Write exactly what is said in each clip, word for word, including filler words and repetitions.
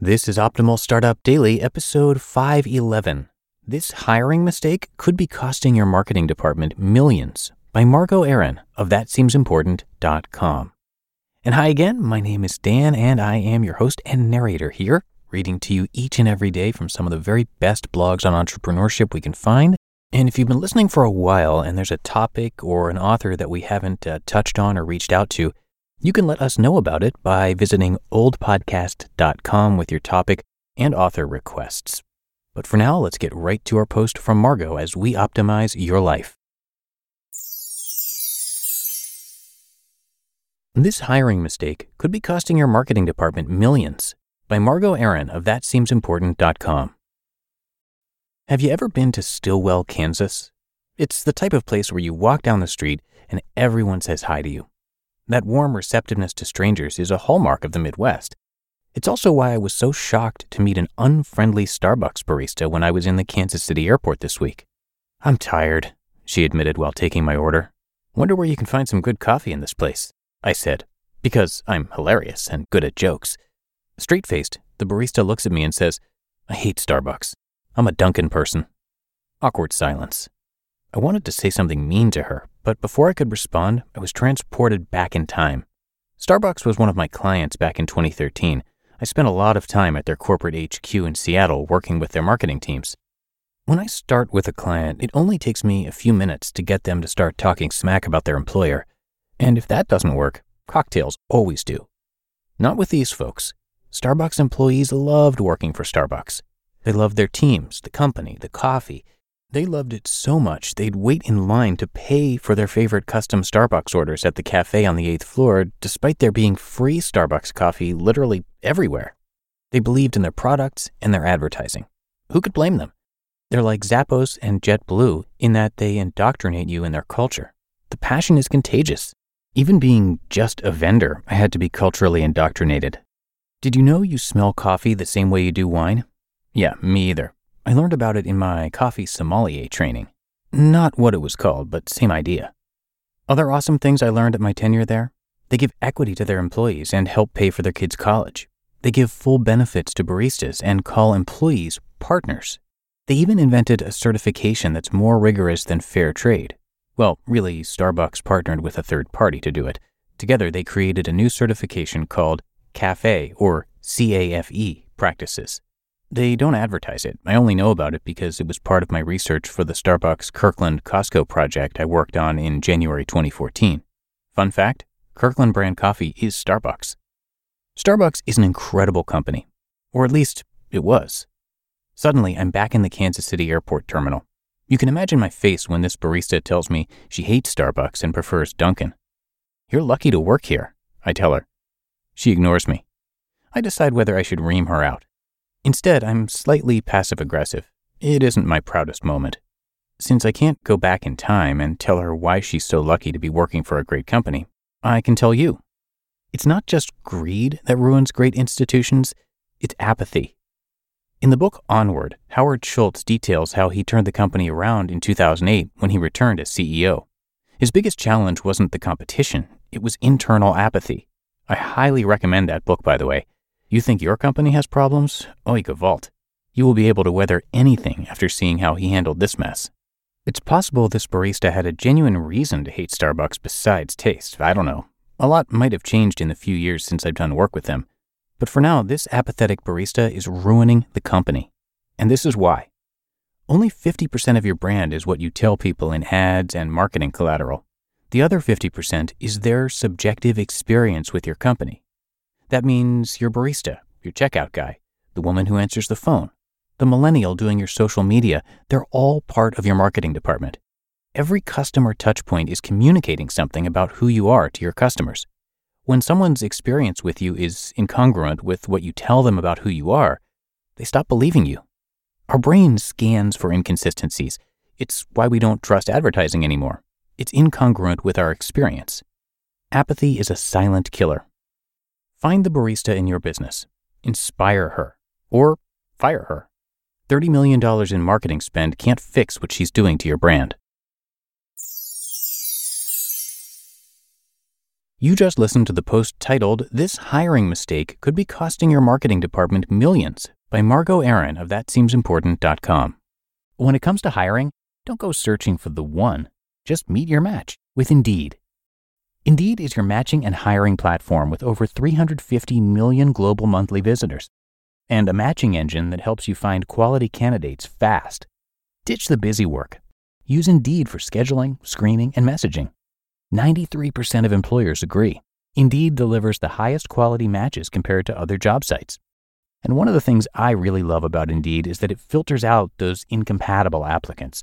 This is Optimal Startup Daily, episode five eleven. This hiring mistake could be costing your marketing department millions, by Margot Aaron of that seems important dot com. And hi again, my name is Dan, and I am your host and narrator here, reading to you each and every day from some of the very best blogs on entrepreneurship we can find. And if you've been listening for a while and there's a topic or an author that we haven't uh, touched on or reached out to, you can let us know about it by visiting old podcast dot com with your topic and author requests. But for now, let's get right to our post from Margot as we optimize your life. This hiring mistake could be costing your marketing department millions, by Margot Aaron of that seems important dot com. Have you ever been to Stillwell, Kansas? It's the type of place where you walk down the street and everyone says hi to you. That warm receptiveness to strangers is a hallmark of the Midwest. It's also why I was so shocked to meet an unfriendly Starbucks barista when I was in the Kansas City airport this week. "I'm tired," she admitted while taking my order. "Wonder where you can find some good coffee in this place," I said, because I'm hilarious and good at jokes. Straight-faced, the barista looks at me and says, "I hate Starbucks. I'm a Dunkin' person." Awkward silence. I wanted to say something mean to her, but before I could respond, I was transported back in time. Starbucks was one of my clients back in twenty thirteen. I spent a lot of time at their corporate H Q in Seattle working with their marketing teams. When I start with a client, it only takes me a few minutes to get them to start talking smack about their employer. And if that doesn't work, cocktails always do. Not with these folks. Starbucks employees loved working for Starbucks. They loved their teams, the company, the coffee. They loved it so much they'd wait in line to pay for their favorite custom Starbucks orders at the cafe on the eighth floor, despite there being free Starbucks coffee literally everywhere. They believed in their products and their advertising. Who could blame them? They're like Zappos and JetBlue in that they indoctrinate you in their culture. The passion is contagious. Even being just a vendor, I had to be culturally indoctrinated. Did you know you smell coffee the same way you do wine? Yeah, me either. I learned about it in my coffee sommelier training. Not what it was called, but same idea. Other awesome things I learned at my tenure there? They give equity to their employees and help pay for their kids' college. They give full benefits to baristas and call employees partners. They even invented a certification that's more rigorous than fair trade. Well, really, Starbucks partnered with a third party to do it. Together, they created a new certification called CAFE, or C A F E, practices. They don't advertise it. I only know about it because it was part of my research for the Starbucks Kirkland Costco project I worked on in January twenty fourteen. Fun fact, Kirkland brand coffee is Starbucks. Starbucks is an incredible company, or at least it was. Suddenly, I'm back in the Kansas City airport terminal. You can imagine my face when this barista tells me she hates Starbucks and prefers Dunkin'. "You're lucky to work here," I tell her. She ignores me. I decide whether I should ream her out. Instead, I'm slightly passive-aggressive. It isn't my proudest moment. Since I can't go back in time and tell her why she's so lucky to be working for a great company, I can tell you. It's not just greed that ruins great institutions, it's apathy. In the book Onward, Howard Schultz details how he turned the company around in two thousand eight when he returned as C E O. His biggest challenge wasn't the competition, it was internal apathy. I highly recommend that book, by the way. You think your company has problems? Oiga vault. You will be able to weather anything after seeing how he handled this mess. It's possible this barista had a genuine reason to hate Starbucks besides taste. I don't know. A lot might have changed in the few years since I've done work with them. But for now, this apathetic barista is ruining the company. And this is why. Only fifty percent of your brand is what you tell people in ads and marketing collateral. The other fifty percent is their subjective experience with your company. That means your barista, your checkout guy, the woman who answers the phone, the millennial doing your social media, they're all part of your marketing department. Every customer touchpoint is communicating something about who you are to your customers. When someone's experience with you is incongruent with what you tell them about who you are, they stop believing you. Our brain scans for inconsistencies. It's why we don't trust advertising anymore. It's incongruent with our experience. Apathy is a silent killer. Find the barista in your business. Inspire her. Or fire her. thirty million dollars in marketing spend can't fix what she's doing to your brand. You just listened to the post titled, "This Hiring Mistake Could Be Costing Your Marketing Department Millions," by Margot Aaron of that seems important dot com. When it comes to hiring, don't go searching for the one. Just meet your match with Indeed. Indeed is your matching and hiring platform with over three hundred fifty million global monthly visitors and a matching engine that helps you find quality candidates fast. Ditch the busy work. Use Indeed for scheduling, screening, and messaging. ninety-three percent of employers agree. Indeed delivers the highest quality matches compared to other job sites. And one of the things I really love about Indeed is that it filters out those incompatible applicants.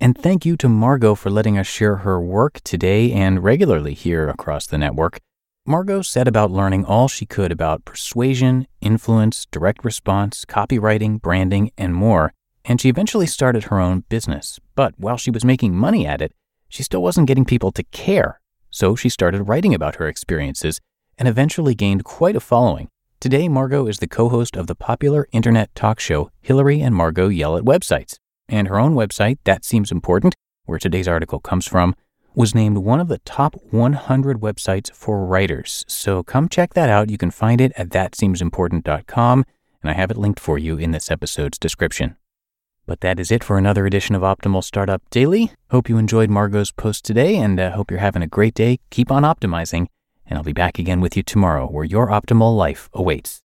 And thank you to Margot for letting us share her work today and regularly here across the network. Margot set about learning all she could about persuasion, influence, direct response, copywriting, branding, and more. And she eventually started her own business. But while she was making money at it, she still wasn't getting people to care, so she started writing about her experiences and eventually gained quite a following. Today, Margot is the co-host of the popular internet talk show Hillary and Margot Yell at Websites, and her own website, That Seems Important, where today's article comes from, was named one of the top one hundred websites for writers. So come check that out. You can find it at that seems important dot com, and I have it linked for you in this episode's description. But that is it for another edition of Optimal Startup Daily. Hope you enjoyed Margot's post today, and uh, hope you're having a great day. Keep on optimizing, and I'll be back again with you tomorrow, where your optimal life awaits.